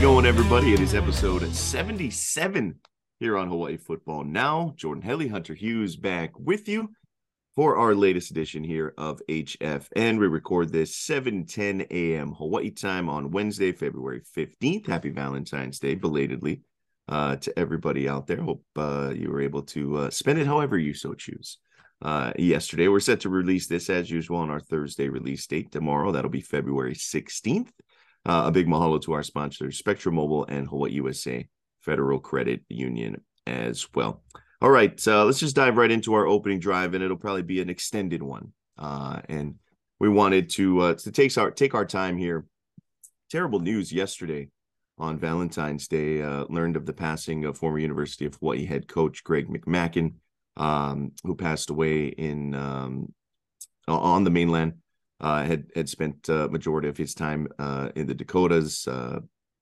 it going, everybody? It is episode 77 here on Hawaii Football Now. Jordan Helly, Hunter Hughes back with you for our latest edition here of HFN. We record this 7:10 a.m. Hawaii time on Wednesday, February 15th. Happy Valentine's Day, belatedly, to everybody out there. Hope you were able to spend it however you so choose. Yesterday, we're set to release this as usual on our Thursday release date tomorrow. That'll be February 16th. A big mahalo to our sponsors, Spectrum Mobile and HawaiiUSA Federal Credit Union as well. All right, let's just dive right into our opening drive, and it'll probably be an extended one. And we wanted to take our time here. Terrible news yesterday on Valentine's Day. Learned of the passing of former University of Hawaii head coach Greg McMackin, who passed away in on the mainland. Had spent majority of his time in the Dakotas,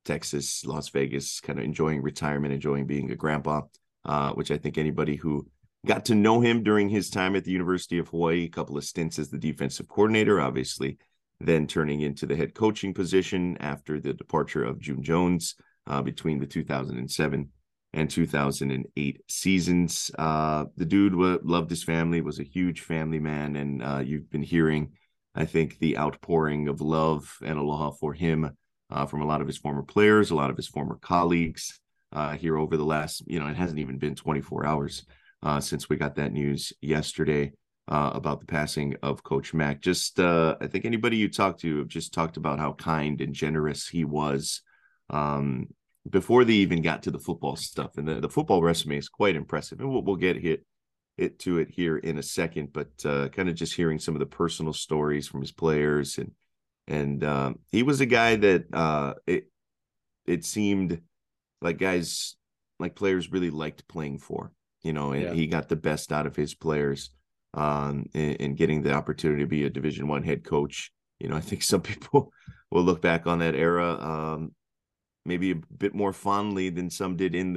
Texas, Las Vegas, kind of enjoying retirement, enjoying being a grandpa, which I think anybody who got to know him during his time at the University of Hawaii, a couple of stints as the defensive coordinator, obviously, then turning into the head coaching position after the departure of June Jones between the 2007 and 2008 seasons. The dude loved his family, was a huge family man, and you've been hearing, I think, the outpouring of love and aloha for him from a lot of his former players, a lot of his former colleagues here over the last, it hasn't even been 24 hours since we got that news yesterday about the passing of Coach Mac. Just I think anybody you talked to have just talked about how kind and generous he was before they even got to the football stuff. And the football resume is quite impressive. And we'll get to it here in a second, but kind of just hearing some of the personal stories from his players, and he was a guy that it seemed like players really liked playing for, and yeah, he got the best out of his players in getting the opportunity to be a Division I head coach. I think some people will look back on that era maybe a bit more fondly than some did in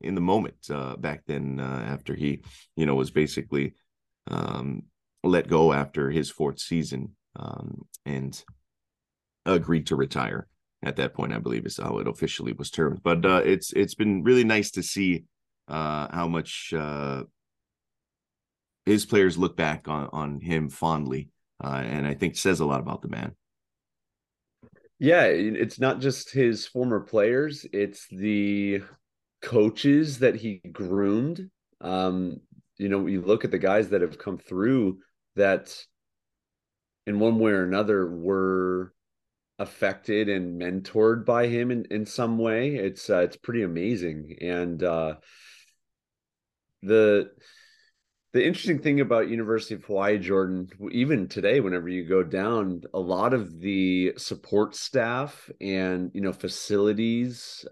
the moment back then, after he, was basically let go after his fourth season and agreed to retire at that point, I believe is how it officially was termed. But it's been really nice to see how much his players look back on him fondly, and I think says a lot about the man. Yeah, it's not just his former players, it's the coaches that he groomed. You look at the guys that have come through that in one way or another were affected and mentored by him in some way. It's pretty amazing. And the interesting thing about University of Hawaii, Jordan, even today, whenever you go down, a lot of the support staff and, facilities,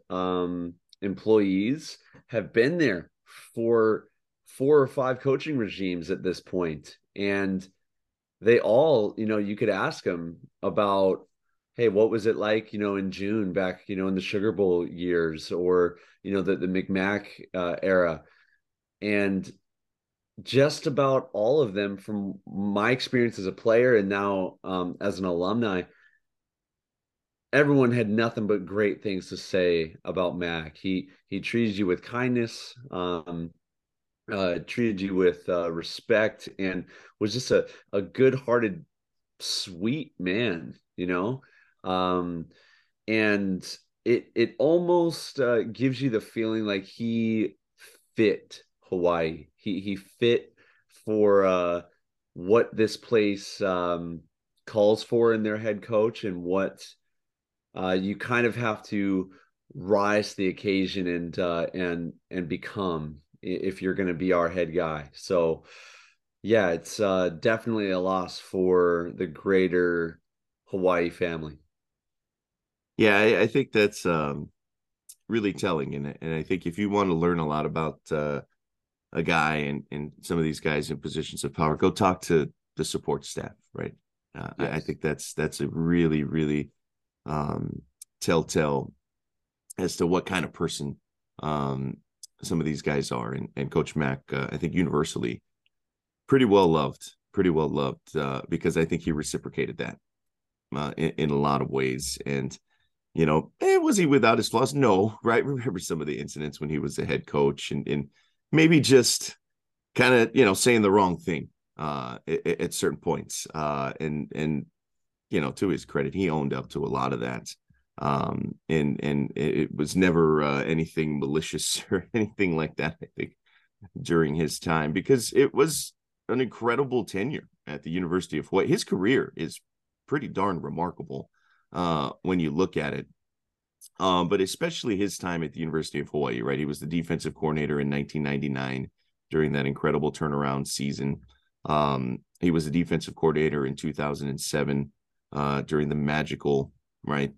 employees have been there for 4 or 5 coaching regimes at this point. And they all, you could ask them about, hey, what was it like, in June back, in the Sugar Bowl years or, the McMack era. And just about all of them, from my experience as a player and now as an alumni, everyone had nothing but great things to say about Mac. He treated you with kindness, treated you with respect, and was just a good-hearted, sweet man, and it almost gives you the feeling like he fit Hawaii. He fit for what this place calls for in their head coach, and what you kind of have to rise to the occasion and become if you're going to be our head guy. So yeah, it's definitely a loss for the greater Hawaii family. Yeah, I think that's really telling, and I think if you want to learn a lot about a guy and some of these guys in positions of power, go talk to the support staff, right? Yes. I think that's a really, really telltale as to what kind of person some of these guys are. And Coach Mack, I think universally pretty well loved because I think he reciprocated that in a lot of ways. And you know, was he without his flaws? No, right? Remember some of the incidents when he was the head coach and maybe just kind of, you know, saying the wrong thing at certain points. And you know, to his credit, he owned up to a lot of that. And it was never anything malicious or anything like that, I think, during his time, because it was an incredible tenure at the University of Hawaii. His career is pretty darn remarkable when you look at it, but especially his time at the University of Hawaii, right? He was the defensive coordinator in 1999 during that incredible turnaround season. He was the defensive coordinator in 2007 during the magical, right,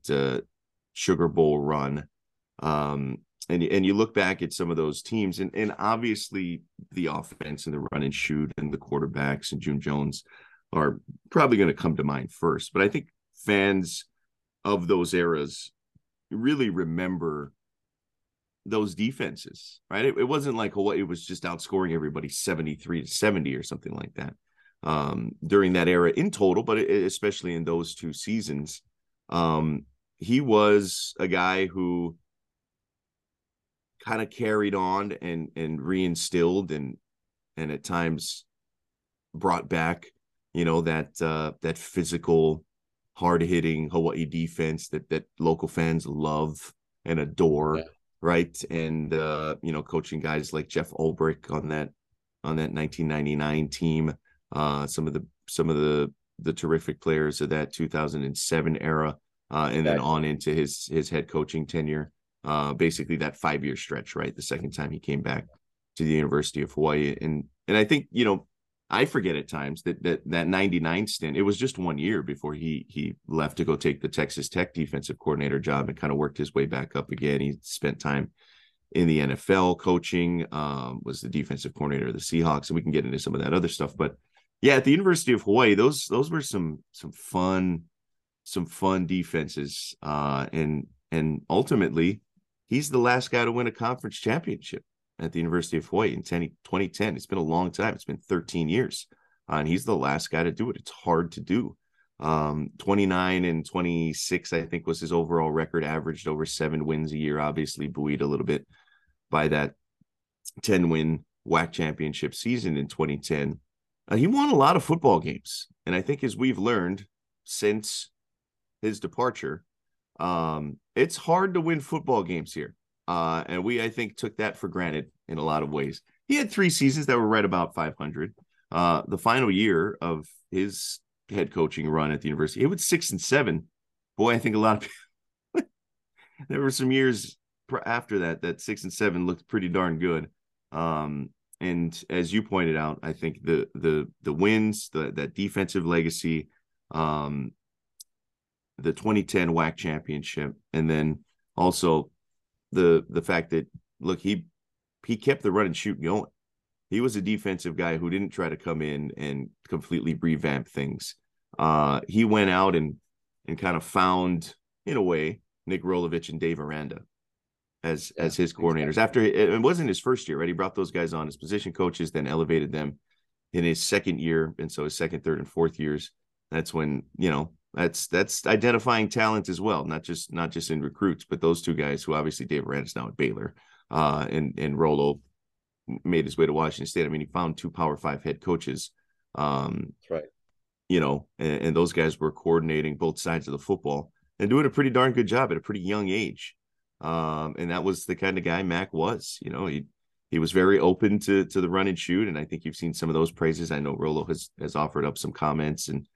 Sugar Bowl run. And you look back at some of those teams and obviously the offense and the run and shoot and the quarterbacks and June Jones are probably going to come to mind first. But I think fans of those eras really remember those defenses, right? It wasn't like Hawaii was just outscoring everybody 73-70 or something like that during that era in total, but especially in those two seasons. He was a guy who kind of carried on and reinstilled and at times brought back, you know, that physical, hard-hitting Hawaii defense that local fans love and adore, yeah, right? And you know, coaching guys like Jeff Ulbrich on that 1999 team, some of the terrific players of that 2007 era, and then on into his head coaching tenure. Basically that 5-year stretch, right? The second time he came back to the University of Hawaii. And I think, you know, I forget at times that 99 stint, it was just 1 year before he left to go take the Texas Tech defensive coordinator job and kind of worked his way back up again. He spent time in the NFL coaching, was the defensive coordinator of the Seahawks, and we can get into some of that other stuff. But yeah, at the University of Hawaii, those were some fun defenses. And ultimately, he's the last guy to win a conference championship at the University of Hawaii in 2010. It's been a long time. It's been 13 years. And he's the last guy to do it. It's hard to do. 29 and 26, I think, was his overall record, averaged over 7 wins a year, obviously buoyed a little bit by that 10-win WAC championship season in 2010. He won a lot of football games. And I think, as we've learned since his departure, it's hard to win football games here. And we, I think, took that for granted in a lot of ways. He had 3 seasons that were right about 500. The final year of his head coaching run at the university, it was 6-7. Boy, I think a lot of people, there were some years after that 6-7 looked pretty darn good. And as you pointed out, I think the wins, that defensive legacy, the 2010 WAC championship, and then also the fact that, look, he kept the run and shoot going. He was a defensive guy who didn't try to come in and completely revamp things. He went out and kind of found, in a way, Nick Rolovich and Dave Aranda as his coordinators. Exactly. After it wasn't his first year, right? He brought those guys on as position coaches, then elevated them in his second year, and so his second, third, and fourth years. That's when, you know, that's identifying talent as well, not just in recruits, but those two guys who, obviously, Dave Aranda's now at Baylor, and Rolo made his way to Washington State. I mean, he found 2 Power 5 head coaches. That's right. You know, and those guys were coordinating both sides of the football and doing a pretty darn good job at a pretty young age. And that was the kind of guy Mac was. You know, he was very open to the run and shoot, and I think you've seen some of those praises. I know Rolo has offered up some comments and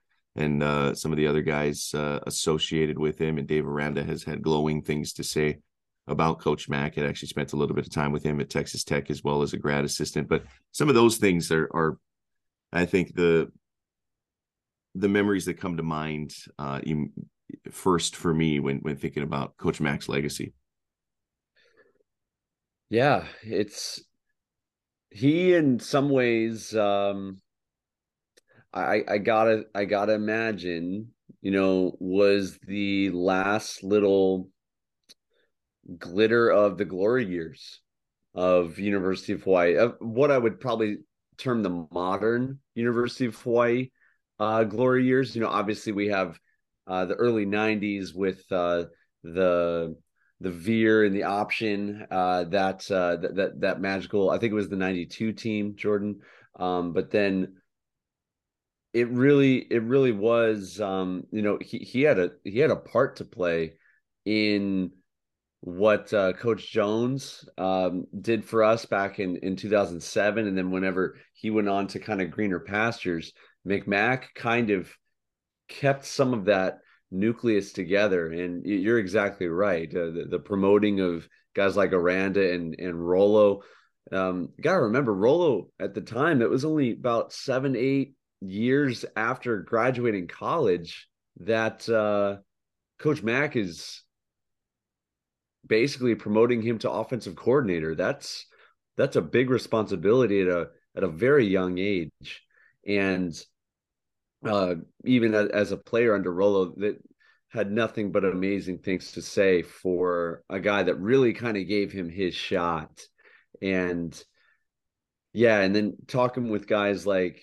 some of the other guys associated with him, and Dave Aranda has had glowing things to say about Coach Mack. Had actually spent a little bit of time with him at Texas Tech as well as a grad assistant. But some of those things are I think, the memories that come to mind first for me when thinking about Coach Mack's legacy. Yeah, he in some ways, I gotta imagine, you know, was the last little glitter of the glory years of University of Hawaii, of what I would probably term the modern University of Hawaii glory years. You know, obviously we have the early 90s with the veer and the option, that magical, I think it was the 92 team, Jordan. But then it really was, he had a part to play in what Coach Jones did for us back in 2007. And then whenever he went on to kind of greener pastures, McMack kind of kept some of that nucleus together. And you're exactly right. The promoting of guys like Aranda and Rolo. Gotta remember Rolo at the time, it was only about 7-8 years after graduating college that Coach Mack is basically promoting him to offensive coordinator. That's a big responsibility at a very young age. And even as a player under Rolo, that had nothing but amazing things to say for a guy that really kind of gave him his shot. And yeah, and then talking with guys like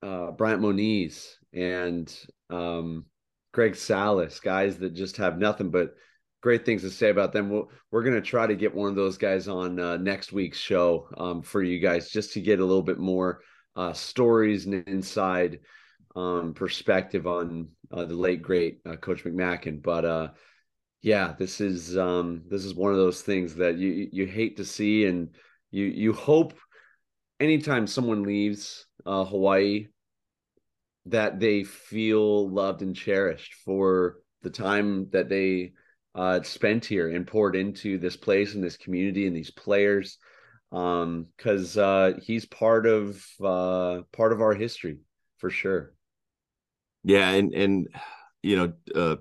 Bryant Moniz and Greg Salas, guys that just have nothing but great things to say about them. We're going to try to get one of those guys on next week's show for you guys, just to get a little bit more stories and inside perspective on the late great Coach McMackin. But yeah, this is one of those things that you hate to see, and you hope anytime someone leaves Hawaii that they feel loved and cherished for the time that they spent here and poured into this place and this community and these players, because he's part of our history for sure. Yeah, and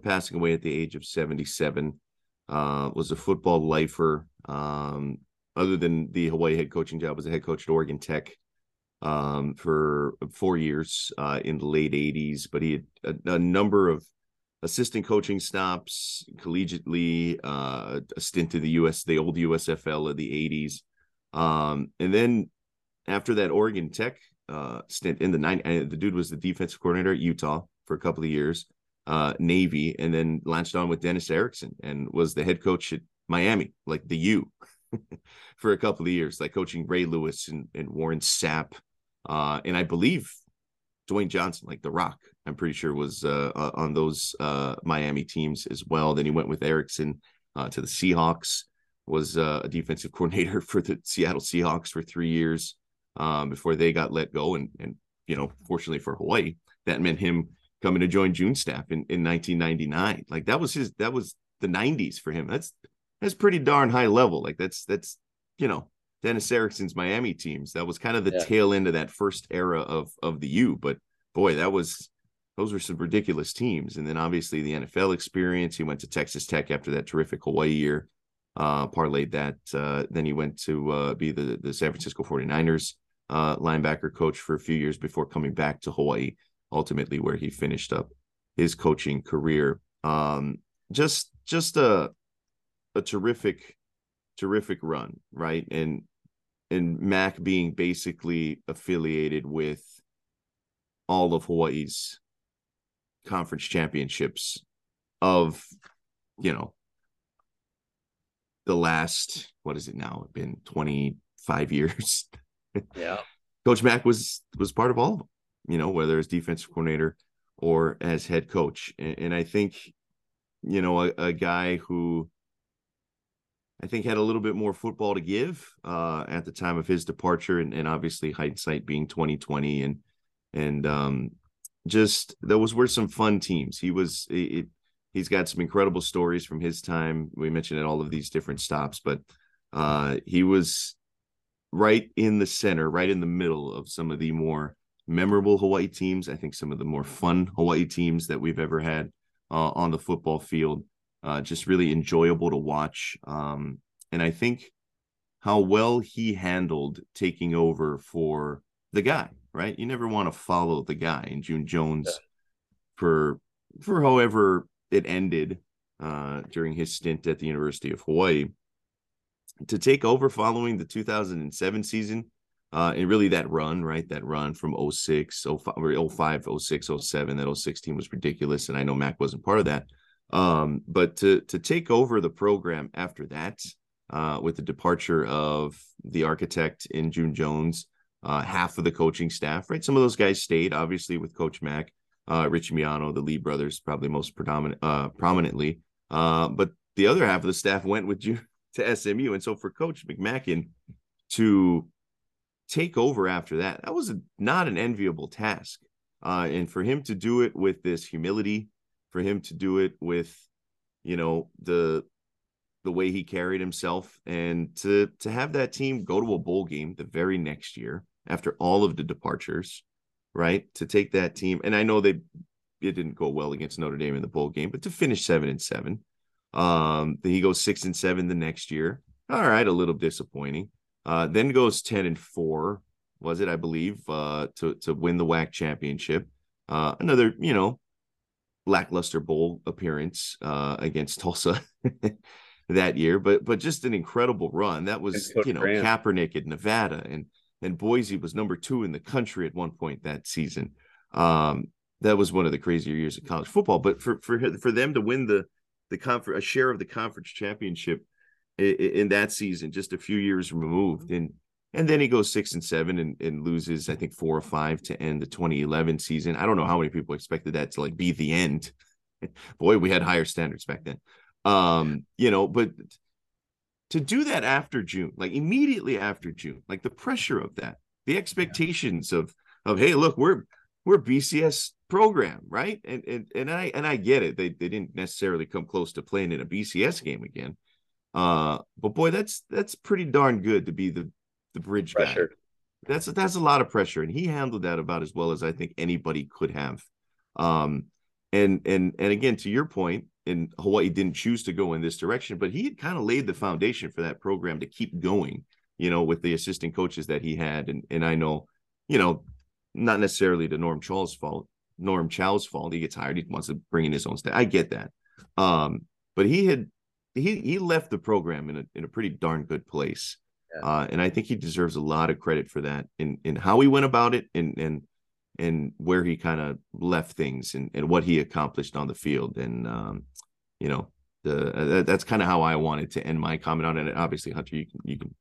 passing away at the age of 77, was a football lifer. Other than the Hawaii head coaching job, was a head coach at Oregon Tech for 4 years in the late 80s. But he had a number of assistant coaching stops collegiately, a stint to the old USFL of the 80s. And then after that Oregon Tech stint in the 90s, the dude was the defensive coordinator at Utah for a couple of years. Navy, and then launched on with Dennis Erickson and was the head coach at Miami, like the U, for a couple of years, like coaching Ray Lewis and Warren Sapp. And I believe Dwayne Johnson, like the Rock, I'm pretty sure was on those Miami teams as well. Then he went with Erickson to the Seahawks, was a defensive coordinator for the Seattle Seahawks for 3 years before they got let go. And, fortunately for Hawaii, that meant him coming to join June staff in 1999. Like that was the 90s for him. That's pretty darn high level. Like that's Dennis Erickson's Miami teams. That was kind of the tail end of that first era of the U, but boy, those were some ridiculous teams. And then obviously the NFL experience, he went to Texas Tech after that terrific Hawaii year, parlayed that. Then he went to be the San Francisco 49ers linebacker coach for a few years before coming back to Hawaii, ultimately where he finished up his coaching career. Just a terrific run, right? And Mac being basically affiliated with all of Hawaii's conference championships of, the last, what is it now? It's been 25 years. Yeah. Coach Mac was part of all of them, whether as defensive coordinator or as head coach. And I think, a guy who I think had a little bit more football to give at the time of his departure, and obviously hindsight being 2020, and just those were some fun teams. He's got some incredible stories from his time. We mentioned at all of these different stops, but he was right in the center, right in the middle of some of the more memorable Hawaii teams. I think some of the more fun Hawaii teams that we've ever had on the football field, just really enjoyable to watch. And I think how well he handled taking over for the guy, right? You never want to follow the guy in June Jones for however it ended during his stint at the University of Hawaii. To take over following the 2007 season, and really that run, right? That run from 06, 05, 06, 07, that 06 team was ridiculous. And I know Mac wasn't part of that. But to take over the program after that, with the departure of the architect in June Jones, half of the coaching staff, right? Some of those guys stayed, obviously, with Coach Mack, Rich Miano, the Lee brothers, probably most prominently. But the other half of the staff went with June to SMU. And so for Coach McMackin to take over after that, that was not an enviable task. And for him to do it with this humility, for him to do it with, you know, the way he carried himself, and to have that team go to a bowl game the very next year after all of the departures, right? To take that team. And I know it didn't go well against Notre Dame in the bowl game, but to finish 7-7, then he goes 6-7 the next year. All right. A little disappointing. Then goes 10-4, was it? I believe, to win the WAC championship, another, you know, lackluster bowl appearance, against Tulsa that year, but just an incredible run. That was, you know, Graham. Kaepernick at Nevada, and Boise was number 2 in the country at one point that season. That was one of the crazier years of college football, but for them to win the conference, a share of the conference championship in that season, just a few years removed. And then he goes 6-7 and loses, I think, 4 or 5 to end the 2011 season. I don't know how many people expected that to like be the end. Boy, we had higher standards back then. You know, but to do that after June, like immediately after June, like the pressure of that, the expectations of, hey, look, we're BCS program, right? And I get it. They didn't necessarily come close to playing in a BCS game again. But boy, that's pretty darn good to be the bridge pressure guy. That's a lot of pressure, and he handled that about as well as I think anybody could have. And again, to your point, and Hawaii didn't choose to go in this direction, but he had kind of laid the foundation for that program to keep going, you know, with the assistant coaches that he had. And I know, you know, not necessarily to Norm Chow's fault. He gets hired. He wants to bring in his own staff. I get that. But he left the program in a pretty darn good place. Yeah. And I think he deserves a lot of credit for that in how he went about it and where he kind of left things and what he accomplished on the field. And, you know, that's kind of how I wanted to end my comment on it. Obviously, Hunter, you can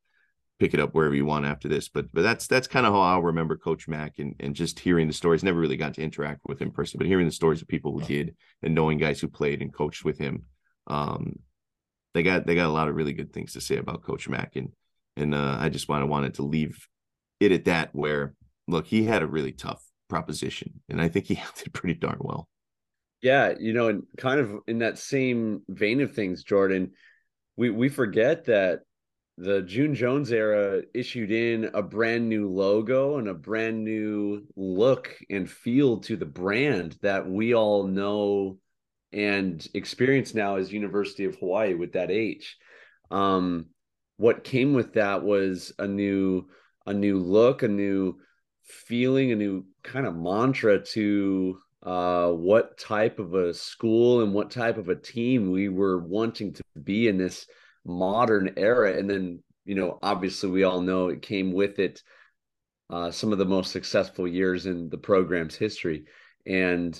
pick it up wherever you want after this, but that's kind of how I'll remember Coach Mack and just hearing the stories. Never really got to interact with him in person, but hearing the stories of people who did and knowing guys who played and coached with him. They got a lot of really good things to say about Coach Mack. And I just wanted to leave it at that, where, look, he had a really tough proposition, and I think he did pretty darn well. Yeah, you know, and kind of in that same vein of things, Jordan, we forget that the June Jones era issued in a brand new logo and a brand new look and feel to the brand that we all know and experience now as University of Hawaii with that H. What came with that was a new look, a new feeling, a new kind of mantra to what type of a school and what type of a team we were wanting to be in this modern era. And then, you know, obviously we all know it came with it some of the most successful years in the program's history. And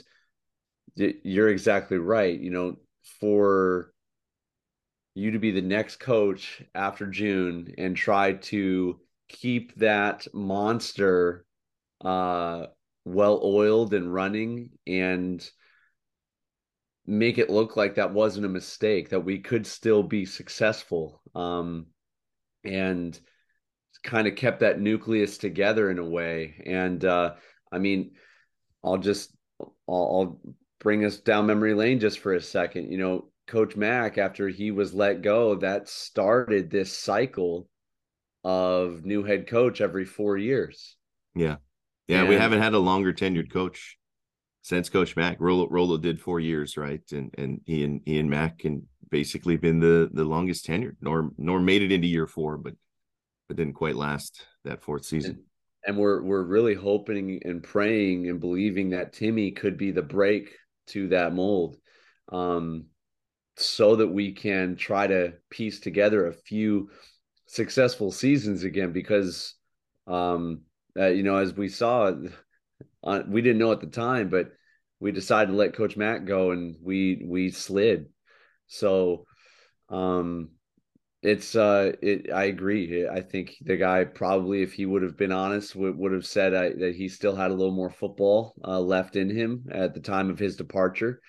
you're exactly right. You know, for you to be the next coach after June and try to keep that monster well-oiled and running and make it look like that wasn't a mistake, that we could still be successful, and kind of kept that nucleus together in a way. And I mean, I'll bring us down memory lane just for a second. You know, Coach Mack, after he was let go, that started this cycle of new head coach every 4 years. Yeah. Yeah. And we haven't had a longer tenured coach since Coach Mack. Rolo did 4 years. Right. And he and Mack can basically been the longest tenured. Norm made it into year 4, but didn't quite last that fourth season. And we're really hoping and praying and believing that Timmy could be the break to that mold. So that we can try to piece together a few successful seasons again, because, you know, as we saw, we didn't know at the time, but we decided to let Coach Mack go, and we slid. So I agree. I think the guy probably, if he would have been honest, would have said that he still had a little more football left in him at the time of his departure.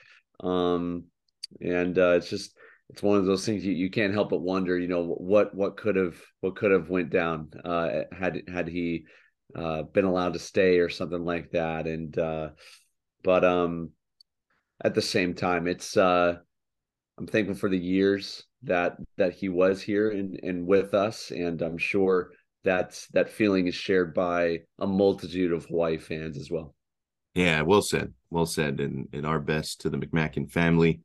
It's one of those things you can't help but wonder, what could have went down had he been allowed to stay or something like that. And but at the same time, it's I'm thankful for the years that he was here and with us. And I'm sure that feeling is shared by a multitude of Hawaii fans as well. Yeah, well said. Well said. And our best to the McMackin family.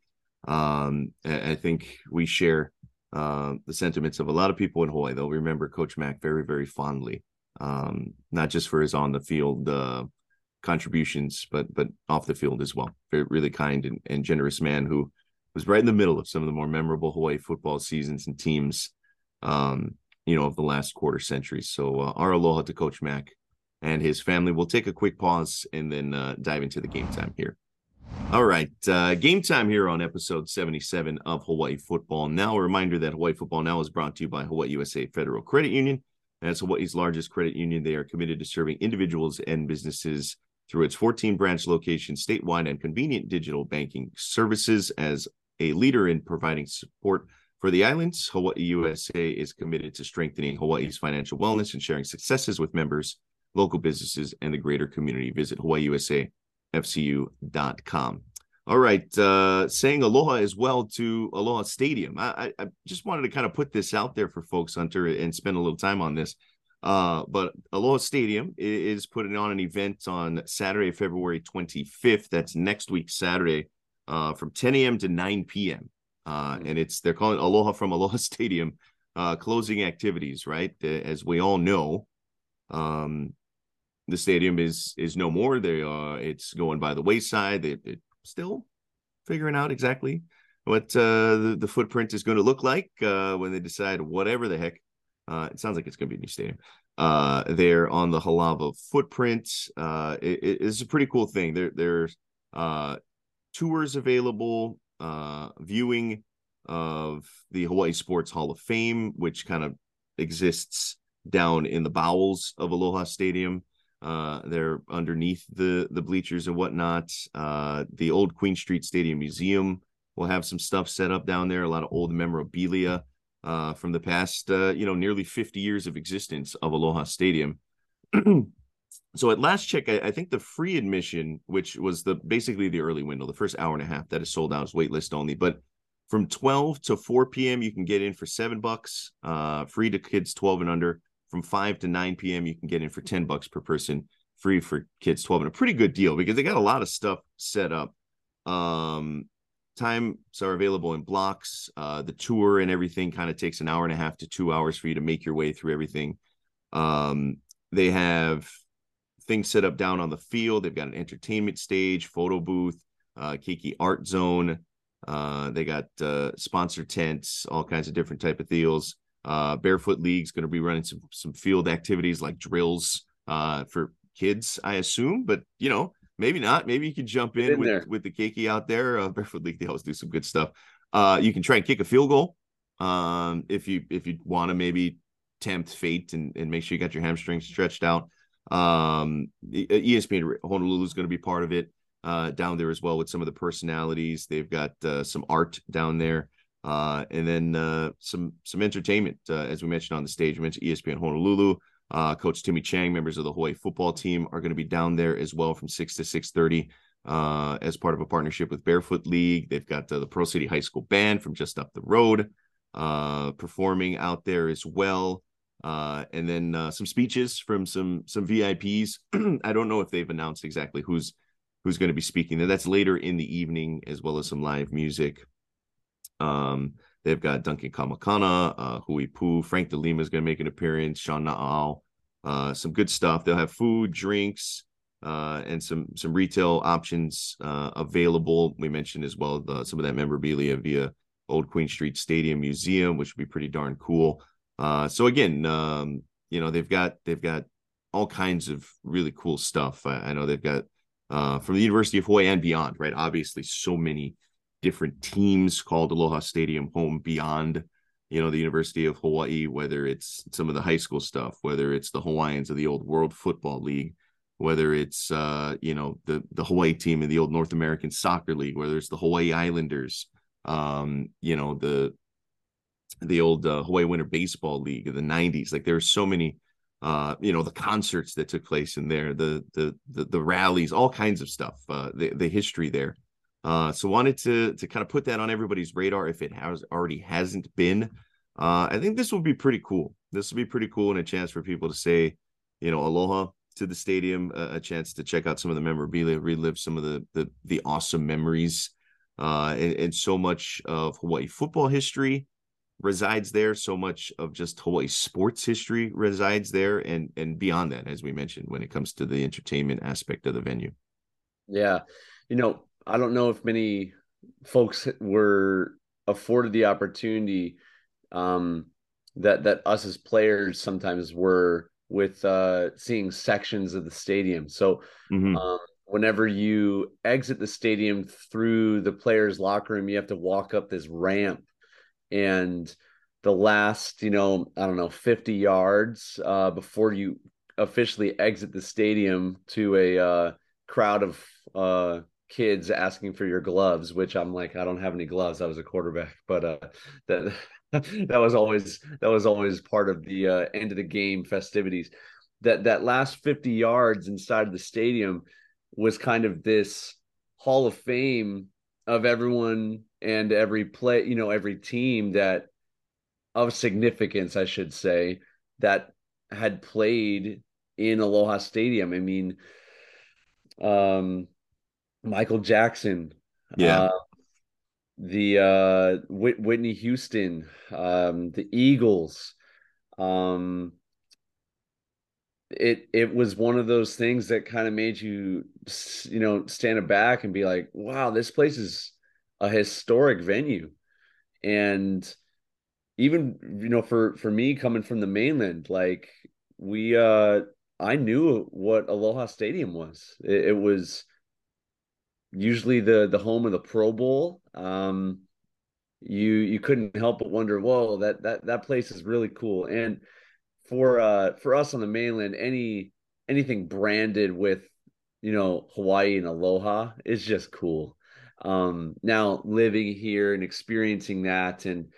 I think we share the sentiments of a lot of people in Hawaii. They'll remember Coach Mack very, very fondly, not just for his on the field contributions, but off the field as well. Very, really kind and generous man who was right in the middle of some of the more memorable Hawaii football seasons and teams, of the last quarter century. So our aloha to Coach Mack and his family. We'll take a quick pause and then dive into the game time here. All right, game time here on episode 77 of Hawaii Football Now. A reminder that Hawaii Football Now is brought to you by HawaiiUSA Federal Credit Union. That's Hawaii's largest credit union. They are committed to serving individuals and businesses through its 14 branch locations statewide and convenient digital banking services. As a leader in providing support for the islands, HawaiiUSA is committed to strengthening Hawaii's financial wellness and sharing successes with members, local businesses, and the greater community. Visit HawaiiUSA.com. FCU.com. All right. Saying aloha as well to Aloha Stadium. I just wanted to kind of put this out there for folks, Hunter, and spend a little time on this. But Aloha Stadium is putting on an event on Saturday, February 25th. That's next week, Saturday, from 10 a.m. to 9 p.m. And they're calling it Aloha from Aloha Stadium, closing activities, right? As we all know, the stadium is no more. It's going by the wayside. They're still figuring out exactly what the footprint is going to look like when they decide whatever the heck. It sounds like it's going to be a new stadium. They're on the Halava footprint. It's a pretty cool thing. There's tours available, viewing of the Hawaii Sports Hall of Fame, which kind of exists down in the bowels of Aloha Stadium. They're underneath the bleachers and whatnot. The old Queen Street Stadium Museum will have some stuff set up down there. A lot of old memorabilia from the past, nearly 50 years of existence of Aloha Stadium. So at last check, I think the free admission, which was basically the early window, the first hour and a half that is sold out, is wait list only. But from 12 to 4 p.m., you can get in for $7, free to kids 12 and under. From 5 to 9 p.m., you can get in for $10 per person, free for kids 12. And a pretty good deal because they got a lot of stuff set up. Times are available in blocks. The tour and everything kind of takes an hour and a half to 2 hours for you to make your way through everything. They have things set up down on the field. They've got an entertainment stage, photo booth, Keiki Art Zone. They got sponsor tents, all kinds of different type of deals. Barefoot League's going to be running some field activities like drills for kids, I assume, but maybe not. Maybe you can jump in with the keiki out there. Barefoot League, they always do some good stuff. You can try and kick a field goal if you want to maybe tempt fate and make sure you got your hamstrings stretched out. ESPN Honolulu is going to be part of it down there as well with some of the personalities. They've got some art down there. And then some entertainment, as we mentioned on the stage. We mentioned ESPN Honolulu. Coach Timmy Chang, members of the Hawaii football team, are going to be down there as well from 6 to 6:30 as part of a partnership with Barefoot League. They've got the Pro City High School Band from just up the road performing out there as well. And then some speeches from some VIPs. I don't know if they've announced exactly who's going to be speaking there. That's later in the evening, as well as some live music. They've got Duncan Kamakana, Hui Poo, Frank DeLima is going to make an appearance, Sean Na'al, some good stuff. They'll have food, drinks, and some retail options available. We mentioned as well some of that memorabilia via Old Queen Street Stadium Museum, which would be pretty darn cool. So again, they've got all kinds of really cool stuff. I know they've got from the University of Hawaii and beyond, right? Obviously, so many different teams called Aloha Stadium home beyond, you know, the University of Hawaii, whether it's some of the high school stuff, whether it's the Hawaiians of the old World Football League, whether it's, you know, the Hawaii team in the old North American Soccer League, whether it's the Hawaii Islanders, you know, the old Hawaii Winter Baseball League of the 90s. Like, there are so many, you know, the concerts that took place in there, the rallies, all kinds of stuff, the history there. So wanted to kind of put that on everybody's radar if it has already hasn't been. I think this will be pretty cool. This will be pretty cool, and a chance for people to say, you know, aloha to the stadium, a chance to check out some of the memorabilia, relive some of the awesome memories. And so much of Hawaii football history resides there. So much of just Hawaii sports history resides there, and beyond that, as we mentioned, when it comes to the entertainment aspect of the venue. Yeah. You know, I don't know if many folks were afforded the opportunity that us as players sometimes were with seeing sections of the stadium. So whenever you exit the stadium through the players' locker room, you have to walk up this ramp, and the last, you know, I don't know, 50 yards before you officially exit the stadium to a crowd of kids asking for your gloves, which I'm like, I don't have any gloves. I was a quarterback, but that was always part of the end of the game festivities. That last 50 yards inside of the stadium was kind of this Hall of Fame of everyone and every play, you know, every team that of significance, I should say, that had played in Aloha Stadium. I mean, Michael Jackson, Whitney Houston, the Eagles. It was one of those things that kind of made you, you know, stand back and be like, wow, this place is a historic venue. And even, you know, for me coming from the mainland, like I knew what Aloha Stadium was. It was usually the home of the Pro Bowl. You couldn't help but wonder, whoa, that place is really cool. And for us on the mainland, anything branded with, you know, Hawaii and Aloha is just cool. Now living here and experiencing that, and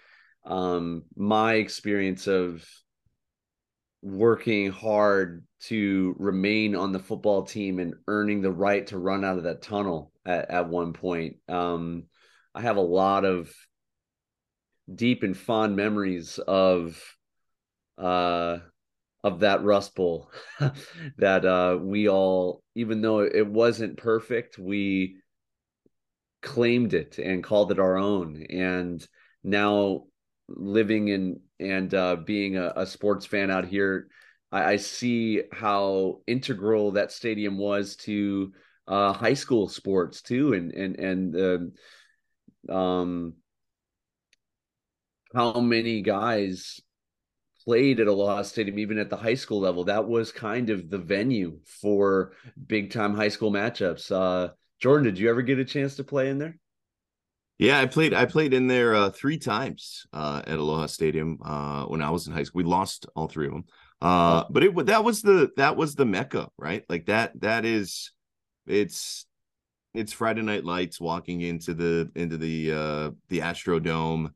my experience of working hard to remain on the football team and earning the right to run out of that tunnel at one point. I have a lot of deep and fond memories of that Rust Bowl that we all, even though it wasn't perfect, we claimed it and called it our own. And now living in and being a sports fan out here, I see how integral that stadium was to high school sports too, and how many guys played at Aloha Stadium, even at the high school level. That was kind of the venue for big time high school matchups. Jordan, did you ever get a chance to play in there? Yeah, I played in there 3 times at Aloha Stadium when I was in high school. We lost all 3 of them, but that was the mecca, right? Like it's Friday Night Lights walking into the Astrodome.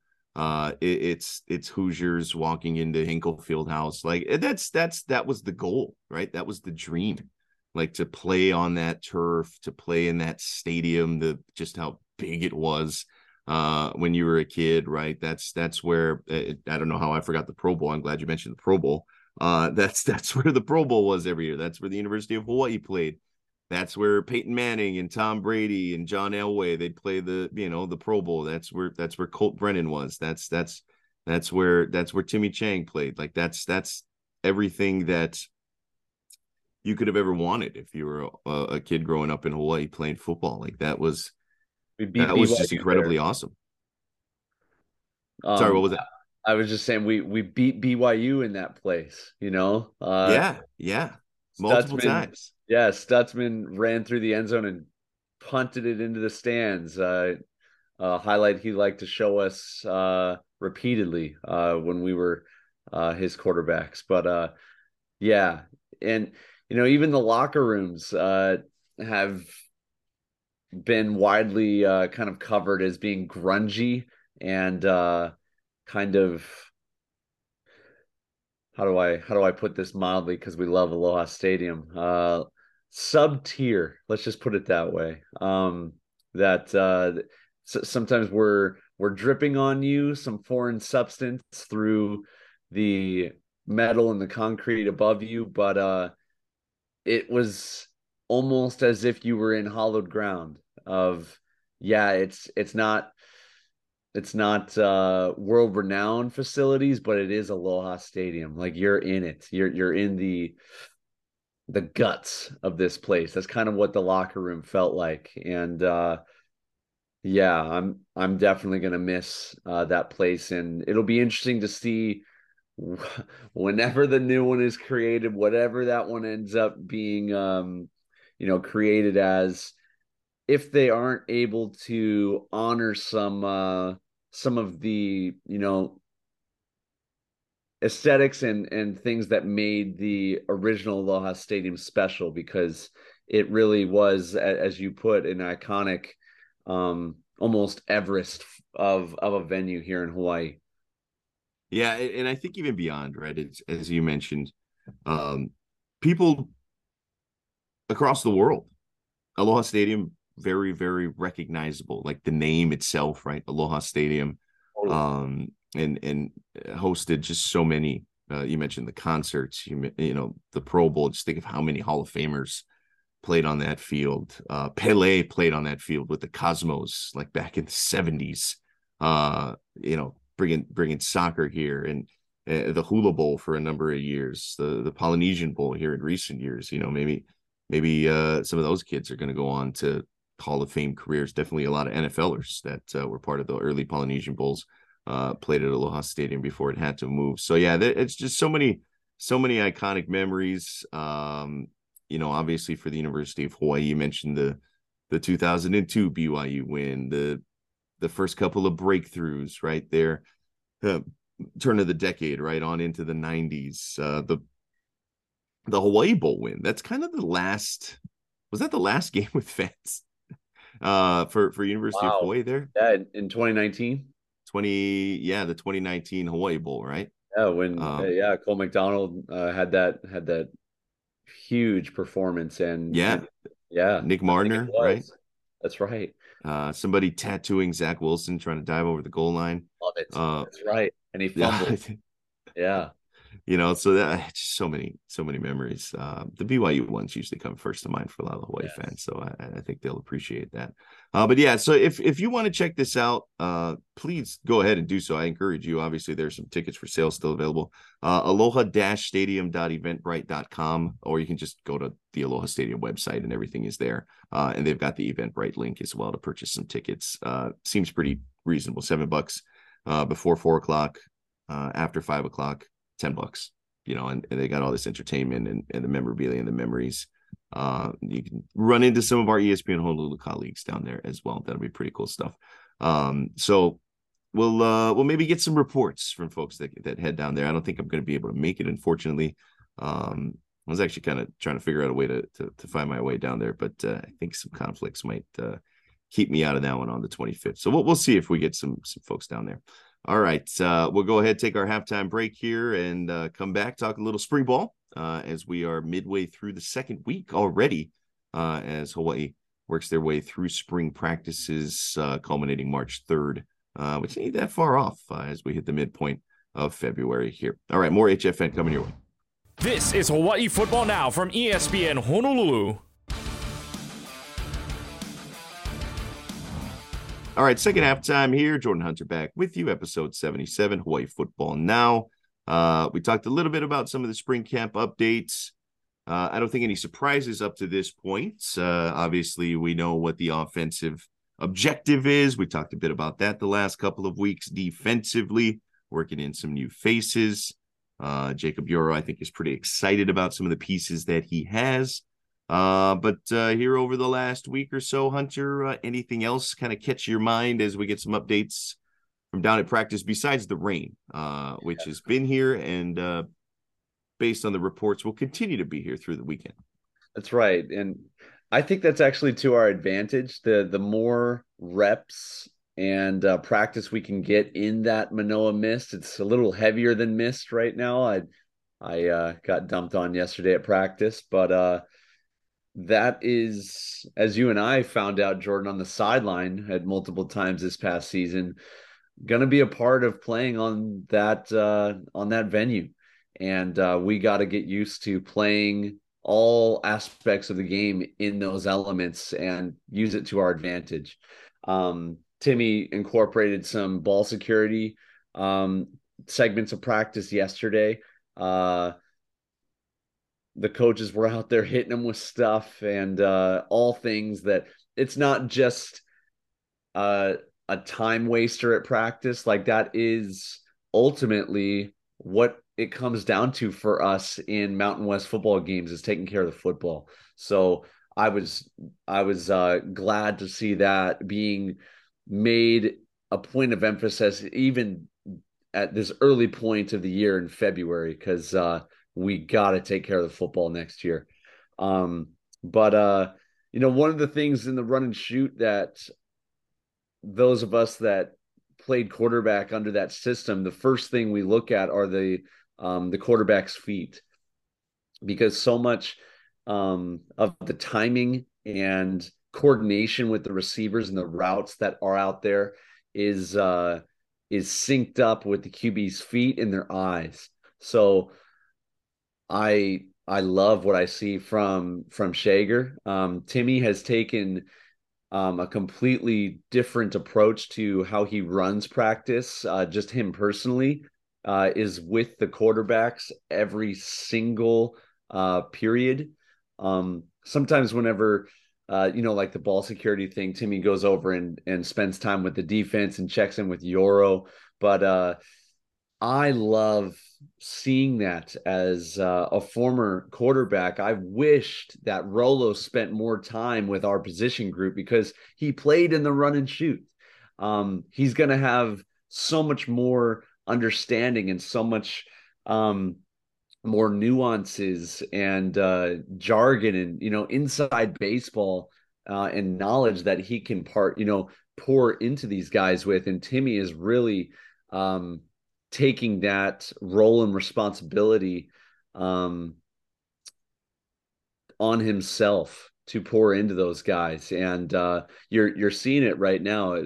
It's Hoosiers walking into Hinkle Fieldhouse. Like that was the goal, right? That was the dream, like to play on that turf, to play in that stadium, just how big it was when you were a kid, right? That's where I don't know how I forgot the Pro Bowl. I'm glad you mentioned the Pro Bowl. That's where the Pro Bowl was every year. That's where the University of Hawaii played. That's where Peyton Manning and Tom Brady and John Elway, they'd play the Pro Bowl. That's where Colt Brennan was. That's where Timmy Chang played. Like that's everything that you could have ever wanted if you were a kid growing up in Hawaii playing football. Like that was just incredibly awesome. Sorry, what was that? I was just saying we beat BYU in that place, you know? Yeah. multiple times. Yeah, Stutzman ran through the end zone and punted it into the stands. Highlight he liked to show us repeatedly when we were his quarterbacks. But yeah, and you know, even the locker rooms have been widely kind of covered as being grungy and kind of, how do I put this mildly, because we love Aloha Stadium, sub-tier, let's just put it that way. That sometimes we're dripping on you some foreign substance through the metal and the concrete above you, but it was almost as if you were in hallowed ground of, yeah, it's not world renowned facilities, but it is Aloha Stadium. Like, you're in it. You're in the guts of this place. That's kind of what the locker room felt like. And yeah, I'm definitely going to miss that place. And it'll be interesting to see whenever the new one is created, whatever that one ends up being, created as, if they aren't able to honor some of the, aesthetics and things that made the original Aloha Stadium special, because it really was, as you put, an iconic, almost Everest of a venue here in Hawaii. Yeah, and I think even beyond, right? It's, as you mentioned, people across the world, Aloha Stadium, very, very recognizable, like the name itself, right? Aloha Stadium, and hosted just so many. You mentioned the concerts, the Pro Bowl. Just think of how many Hall of Famers played on that field. Pelé played on that field with the Cosmos, like back in the 70s. Bringing soccer here, and the Hula Bowl for a number of years, the Polynesian Bowl here in recent years. Maybe some of those kids are going to go on to Hall of Fame careers. Definitely a lot of NFLers that were part of the early Polynesian Bowls played at Aloha Stadium before it had to move. So yeah, it's just so many iconic memories. Obviously for the University of Hawaii, you mentioned the 2002 BYU win, the first couple of breakthroughs right there, turn of the decade, right on into the 90s, the Hawaii Bowl win. That's kind of the last game with fans for University of Hawaii there? Yeah, in 2019. The 2019 Hawaii Bowl, right? Yeah, when Cole McDonald had that huge performance, and Nick Marner, right? That's right. Somebody tattooing Zach Wilson trying to dive over the goal line. Love it. That's right, and he fumbled. Yeah. So that, just so many memories. The BYU ones usually come first to mind for a lot of the Hawaii fans, so I think they'll appreciate that. But yeah, so if you want to check this out, please go ahead and do so. I encourage you. Obviously, there's some tickets for sale still available. Aloha-stadium.eventbrite.com, or you can just go to the Aloha Stadium website and everything is there. And they've got the Eventbrite link as well to purchase some tickets. Seems pretty reasonable. $7 before 4 o'clock, after 5 o'clock. $10, and they got all this entertainment and the memorabilia and the memories. You can run into some of our ESPN Honolulu colleagues down there as well. That'll be pretty cool stuff. So we'll maybe get some reports from folks that head down there. I don't think I'm going to be able to make it, unfortunately. I was actually kind of trying to figure out a way to find my way down there, but I think some conflicts might keep me out of that one on the 25th. So we'll see if we get some folks down there. All right, we'll go ahead, take our halftime break here, and come back, talk a little spring ball as we are midway through the second week already, as Hawaii works their way through spring practices, culminating March 3rd, which ain't that far off as we hit the midpoint of February here. All right, more HFN coming your way. This is Hawaii Football Now from ESPN Honolulu. All right, second halftime here. Jordan Hunter back with you, episode 77, Hawaii Football Now. We talked a little bit about some of the spring camp updates. I don't think any surprises up to this point. Obviously, we know what the offensive objective is. We talked a bit about that the last couple of weeks. Defensively, working in some new faces. Jacob Euro, I think, is pretty excited about some of the pieces that he has. But here over the last week or so, Hunter, anything else kind of catch your mind as we get some updates from down at practice besides the rain, which has been here and based on the reports will continue to be here through the weekend? That's right. And I think that's actually to our advantage. The more reps and practice we can get in that Manoa mist, it's a little heavier than mist right now. I got dumped on yesterday at practice, but that is, as you and I found out, Jordan, on the sideline at multiple times this past season, going to be a part of playing on that venue. And we got to get used to playing all aspects of the game in those elements and use it to our advantage. Timmy incorporated some ball security segments of practice yesterday. The coaches were out there hitting them with stuff and all things that it's not just a time waster at practice. Like, that is ultimately what it comes down to for us in Mountain West football games, is taking care of the football. So I was glad to see that being made a point of emphasis, even at this early point of the year in February, because we got to take care of the football next year. But you know, one of the things in the run and shoot that those of us that played quarterback under that system, the first thing we look at are the quarterback's feet, because so much of the timing and coordination with the receivers and the routes that are out there is synced up with the QB's feet and their eyes. So I love what I see from Shager. Timmy has taken a completely different approach to how he runs practice. Just him personally is with the quarterbacks every single period. Sometimes whenever, you know, like the ball security thing, Timmy goes over and spends time with the defense and checks in with Euro. But I love seeing that as a former quarterback. I wished that Rolo spent more time with our position group, because he played in the run and shoot. He's going to have so much more understanding and so much more nuances and jargon and, you know, inside baseball and knowledge that he can pour into these guys with. And Timmy is really taking that role and responsibility on himself to pour into those guys. And you're seeing it right now.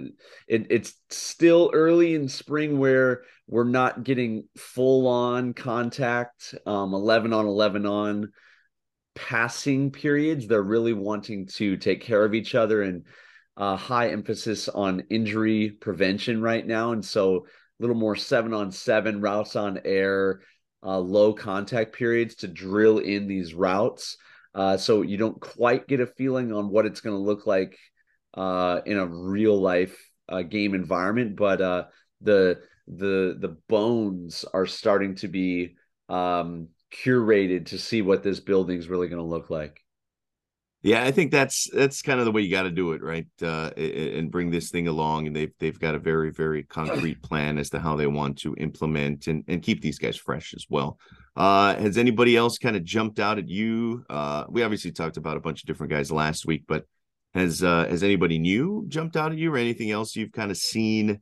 It's still early in spring where we're not getting full on contact, 11 on 11 on passing periods. They're really wanting to take care of each other, and high emphasis on injury prevention right now. And so a little more 7-on-7 routes on air, low contact periods to drill in these routes. So you don't quite get a feeling on what it's going to look like in a real life game environment, but the bones are starting to be curated to see what this building's really going to look like. Yeah, I think that's kind of the way you got to do it, right? And bring this thing along, and they've got a very, very concrete plan as to how they want to implement and keep these guys fresh as well. Has anybody else kind of jumped out at you? We obviously talked about a bunch of different guys last week, but has anybody new jumped out at you, or anything else you've kind of seen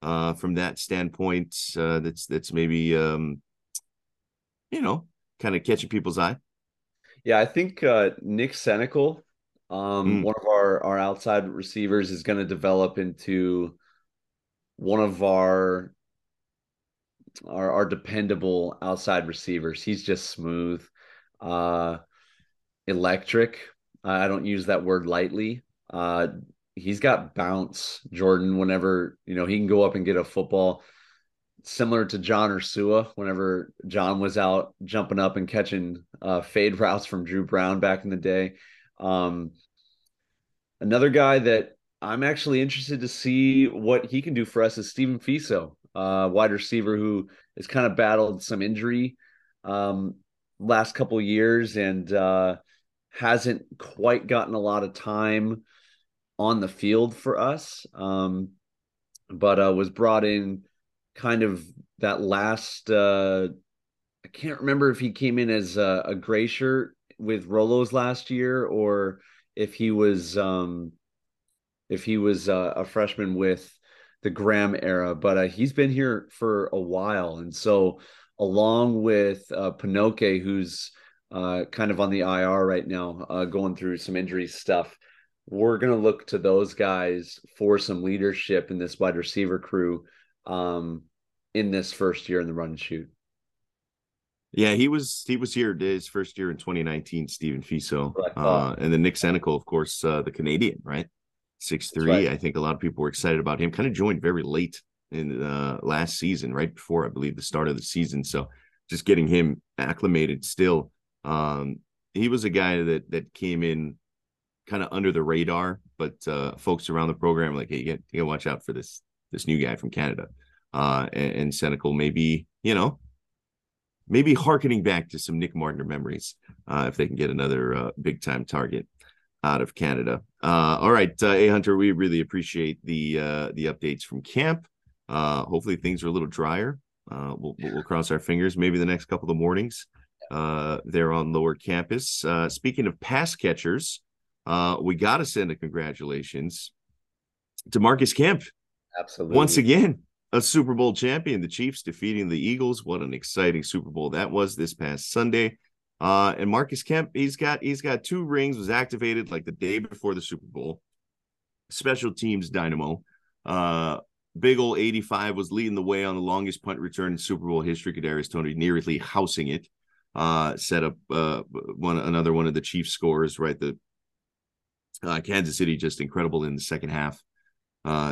from that standpoint that's maybe kind of catching people's eye? Yeah, I think Nick Senecal, one of our outside receivers, is going to develop into one of our dependable outside receivers. He's just smooth, electric. I don't use that word lightly. He's got bounce, Jordan, whenever, you know, he can go up and get a football, similar to John Ursua whenever John was out jumping up and catching fade routes from Drew Brown back in the day. Another guy that I'm actually interested to see what he can do for us is Stephen Fiso. wide receiver who has kind of battled some injury last couple of years and hasn't quite gotten a lot of time on the field for us, but was brought in kind of that last I can't remember if he came in as a gray shirt with Rolos last year or if he was a freshman with the Graham era, but he's been here for a while. And so along with Pinoke, who's kind of on the IR right now, going through some injury stuff, we're going to look to those guys for some leadership in this wide receiver crew in this first year in the run and shoot. Yeah, he was here his first year in 2019, Stephen Fiso. Right. And then Nick Senical, of course, the Canadian, right? 6'3". Right. I think a lot of people were excited about him. Kind of joined very late in last season, right before, I believe, the start of the season. So just getting him acclimated still. He was a guy that came in kind of under the radar, but folks around the program were like, hey, you got to watch out for this new guy from Canada. And Senical maybe, maybe hearkening back to some Nick Marner memories if they can get another big-time target out of Canada. All right, Hunter, we really appreciate the updates from camp. Hopefully things are a little drier. We'll cross our fingers. Maybe the next couple of mornings they're on lower campus. Speaking of pass catchers, we got to send a congratulations to Marcus Kemp. Absolutely. Once again, a Super Bowl champion, the Chiefs defeating the Eagles. What an exciting Super Bowl that was this past Sunday. And Marcus Kemp, he's got two rings, was activated like the day before the Super Bowl. Special teams dynamo. Big ol' 85 was leading the way on the longest punt return in Super Bowl history. Kadarius Toney nearly housing it. Set up another one of the Chiefs scores, right? The Kansas City just incredible in the second half.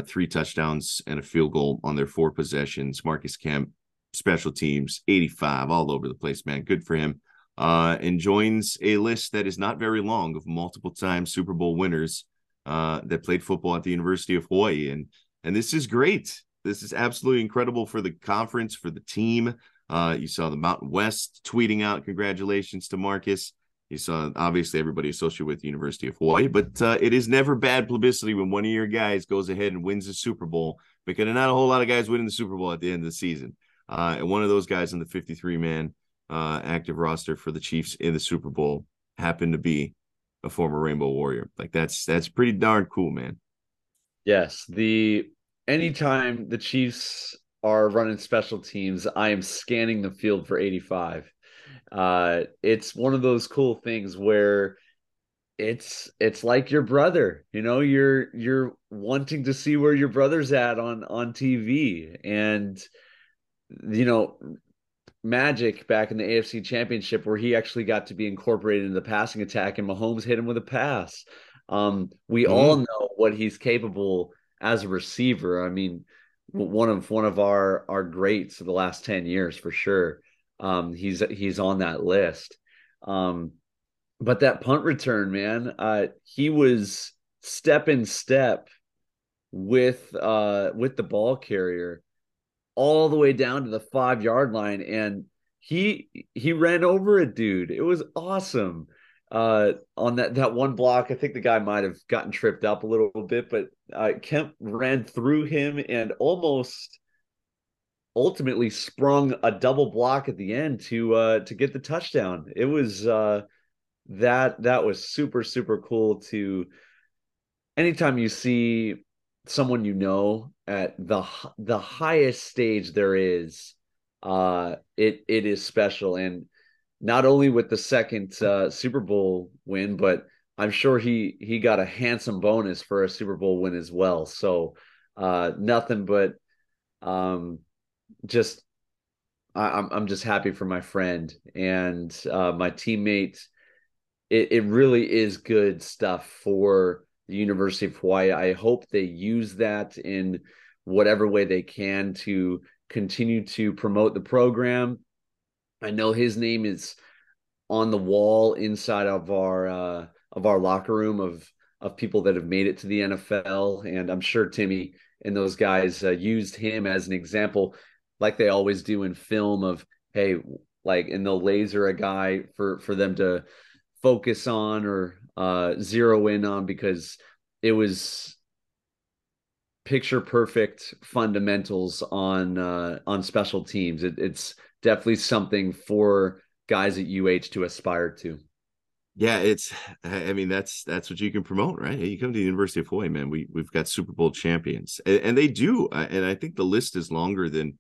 Three touchdowns and a field goal on their four possessions. Marcus Kemp, special teams, 85, all over the place, man. Good for him. And joins a list that is not very long of multiple-time Super Bowl winners that played football at the University of Hawaii. And this is great. This is absolutely incredible for the conference, for the team. You saw the Mountain West tweeting out congratulations to Marcus. You saw, obviously, everybody associated with the University of Hawaii, but it is never bad publicity when one of your guys goes ahead and wins the Super Bowl, because there are not a whole lot of guys winning the Super Bowl at the end of the season. And one of those guys on the 53-man active roster for the Chiefs in the Super Bowl happened to be a former Rainbow Warrior. Like, that's pretty darn cool, man. Yes. Anytime the Chiefs are running special teams, I am scanning the field for 85. It's one of those cool things where it's like your brother, you're wanting to see where your brother's at on TV. And, Magic back in the AFC Championship, where he actually got to be incorporated into the passing attack and Mahomes hit him with a pass. We all know what he's capable as a receiver. I mean, one of our greats of the last 10 years for sure. He's on that list. But that punt return, man, he was step in step with the ball carrier all the way down to the 5-yard line. And he ran over a dude. It was awesome. On that one block, I think the guy might've gotten tripped up a little bit, but Kemp ran through him and almost ultimately sprung a double block at the end to get the touchdown. It was that was super, super cool. To anytime you see someone at the highest stage there is, it is special. And not only with the second Super Bowl win, but I'm sure he got a handsome bonus for a Super Bowl win as well. So nothing but I'm just happy for my friend and my teammates. It really is good stuff for the University of Hawaii. I hope they use that in whatever way they can to continue to promote the program. I know his name is on the wall inside of our locker room of people that have made it to the NFL. And I'm sure Timmy and those guys used him as an example, like they always do in film of, hey, like, and they'll laser a guy for them to focus on or zero in on, because it was picture perfect fundamentals on special teams. It's definitely something for guys at UH to aspire to. Yeah, it's, I mean, that's what you can promote, right? You come to the University of Hawaii, man, we've got Super Bowl champions, and they do. And I think the list is longer than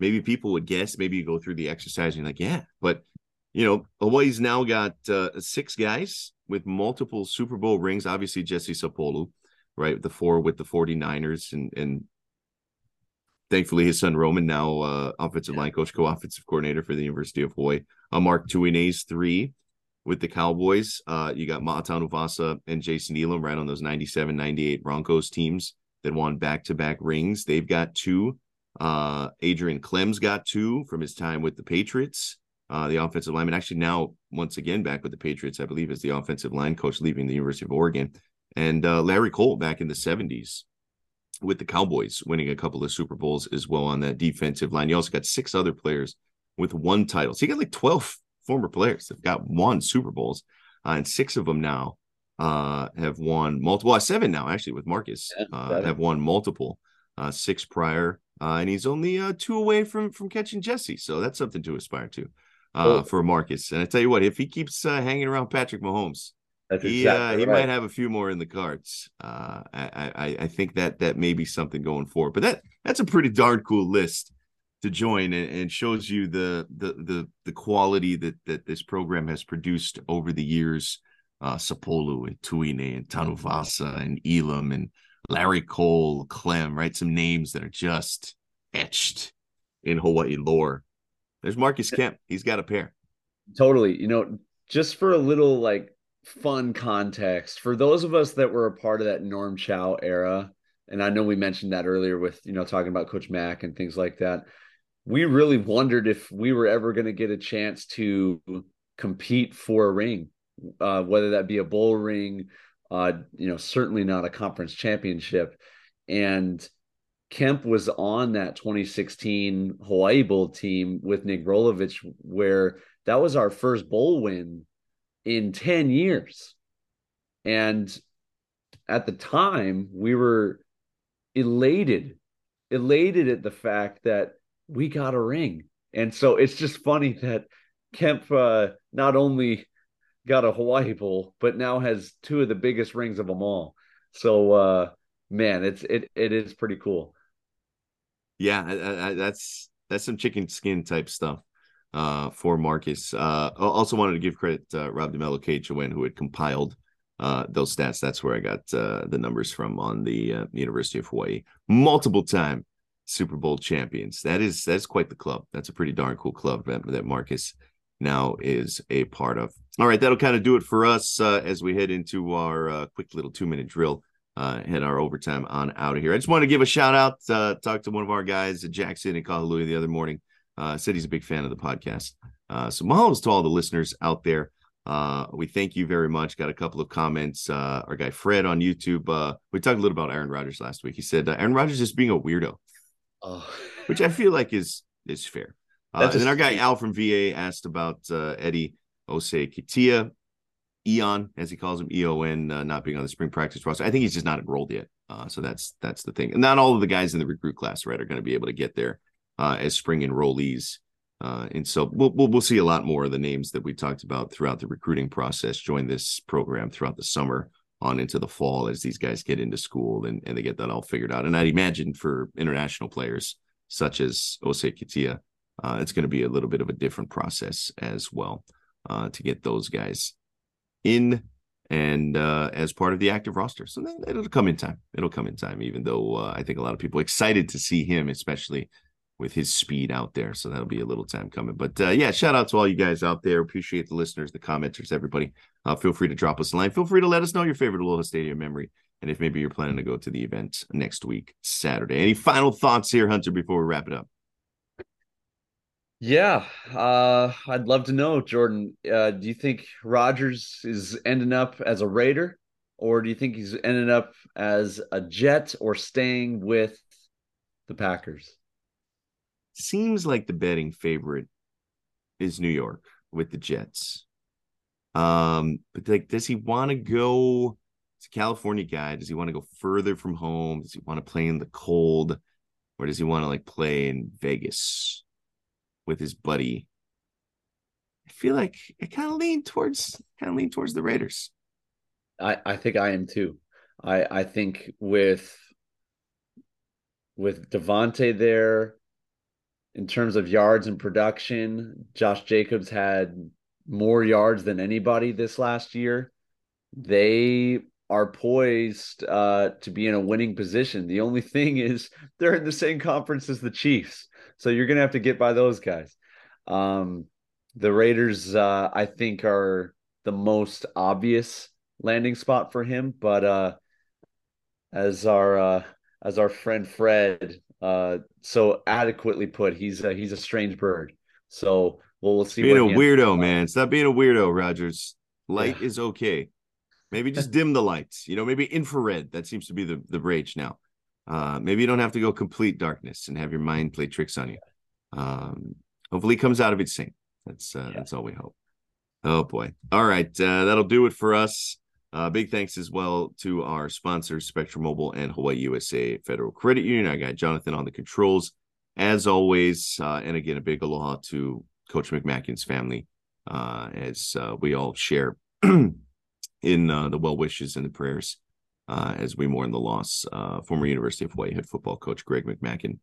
maybe people would guess. Maybe you go through the exercise and you're like, yeah, but you know, Hawaii's now got 6 guys with multiple Super Bowl rings. Obviously Jesse Sapolu, right? The 4 with the 49ers, and thankfully his son Roman, now offensive line coach, co-offensive coordinator for the University of Hawaii. Mark Tuine's 3 with the Cowboys. You got Ma'atanu Vasa and Jason Elam, right on those 97, 98 Broncos teams that won back-to-back rings. They've got 2. Adrian Clem's got 2 from his time with the Patriots, the offensive lineman. Actually now, once again, back with the Patriots, I believe, as the offensive line coach, leaving the University of Oregon. And Larry Cole back in the 70s with the Cowboys, winning a couple of Super Bowls as well on that defensive line. You also got 6 other players with 1 title. So you got like 12 former players that have got 1 Super Bowls, and 6 of them now have won multiple. 7 now, actually, with Marcus, have won multiple, 6 prior, and he's only 2 away from catching Jesse. So that's something to aspire to for Marcus. And I tell you what, if he keeps hanging around Patrick Mahomes, he might have a few more in the cards. I think that may be something going forward. But that's a pretty darn cool list to join, and shows you the quality that this program has produced over the years. Sapolu and Tuine and Tanuvasa and Elam and Larry Cole, Clem, right? Some names that are just etched in Hawaii lore. There's Marcus Kemp. He's got a pair. Totally. You know, just for a little like fun context, for those of us that were a part of that Norm Chow era, and I know we mentioned that earlier with, you know, talking about Coach Mack and things like that. We really wondered if we were ever going to get a chance to compete for a ring, whether that be a bowl ring, you know, certainly not a conference championship. And Kemp was on that 2016 Hawaii Bowl team with Nick Rolovich, where that was our first bowl win in 10 years. And at the time, we were elated at the fact that we got a ring. And so it's just funny that Kemp not only got a Hawaii Bowl, but now has 2 of the biggest rings of them all. So, man, it is pretty cool. Yeah, that's some chicken skin type stuff for Marcus. I also wanted to give credit Rob DeMello KHON, who had compiled those stats. That's where I got the numbers from on the University of Hawaii. Multiple-time Super Bowl champions. That's quite the club. That's a pretty darn cool club that Marcus now is a part of. All right, that'll kind of do it for us as we head into our quick little 2-minute drill, head our overtime on out of here. I just want to give a shout out, talk to one of our guys at Jackson and Kahului the other morning. Said he's a big fan of the podcast. So mahalo to all the listeners out there. We thank you very much. Got a couple of comments. Our guy Fred on YouTube. We talked a little about Aaron Rodgers last week. He said Aaron Rodgers is being a weirdo. Oh. Which I feel like is fair. And then our guy Al from VA asked about Eddie Ose Kitia, Eon, as he calls him, EON, not being on the spring practice roster. I think he's just not enrolled yet. So that's the thing. And not all of the guys in the recruit class, right, are going to be able to get there as spring enrollees. And so we'll see a lot more of the names that we talked about throughout the recruiting process join this program throughout the summer on into the fall as these guys get into school and they get that all figured out. And I'd imagine for international players such as Ose Kitia, it's going to be a little bit of a different process as well to get those guys in and as part of the active roster. So it'll come in time. It'll come in time, even though I think a lot of people are excited to see him, especially with his speed out there. So that'll be a little time coming. But yeah, shout out to all you guys out there. Appreciate the listeners, the commenters, everybody. Feel free to drop us a line. Feel free to let us know your favorite Aloha Stadium memory. And if maybe you're planning to go to the event next week, Saturday. Any final thoughts here, Hunter, before we wrap it up? Yeah, I'd love to know, Jordan, do you think Rodgers is ending up as a Raider Or do you think he's ended up as a Jet or staying with the Packers? Seems like the betting favorite is New York with the Jets. But like, does he want to go? It's a California guy. Does he want to go further from home? Does he want to play in the cold? Or does he want to like play in Vegas with his buddy? I feel like I kind of lean towards the Raiders. I think I am too. I think with Devontae there, in terms of yards and production, Josh Jacobs had more yards than anybody this last year. They are poised to be in a winning position. The only thing is they're in the same conference as the Chiefs. So you're going to have to get by those guys. The Raiders, I think, are the most obvious landing spot for him. But as our friend Fred so adequately put, he's a strange bird. So we'll see. Being a weirdo, man. Stop being a weirdo, Rodgers. Light is okay. Maybe just dim the lights. You know, maybe infrared. That seems to be the rage now. Maybe you don't have to go complete darkness and have your mind play tricks on you. Hopefully it comes out of it sane. That's all we hope. Oh, boy. All right. That'll do it for us. Big thanks as well to our sponsors, Spectrum Mobile and Hawaii USA Federal Credit Union. I got Jonathan on the controls, as always. And again, a big aloha to Coach McMackin's family as we all share in the well wishes and the prayers as we mourn the loss. Former University of Hawaii head football coach Greg McMackin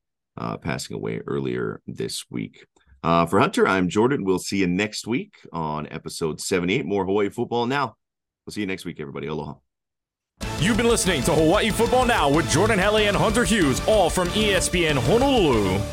passing away earlier this week. For Hunter, I'm Jordan. We'll see you next week on episode 78. More Hawaii Football Now. We'll see you next week, everybody. Aloha. You've been listening to Hawaii Football Now with Jordan Helle and Hunter Hughes, all from ESPN Honolulu.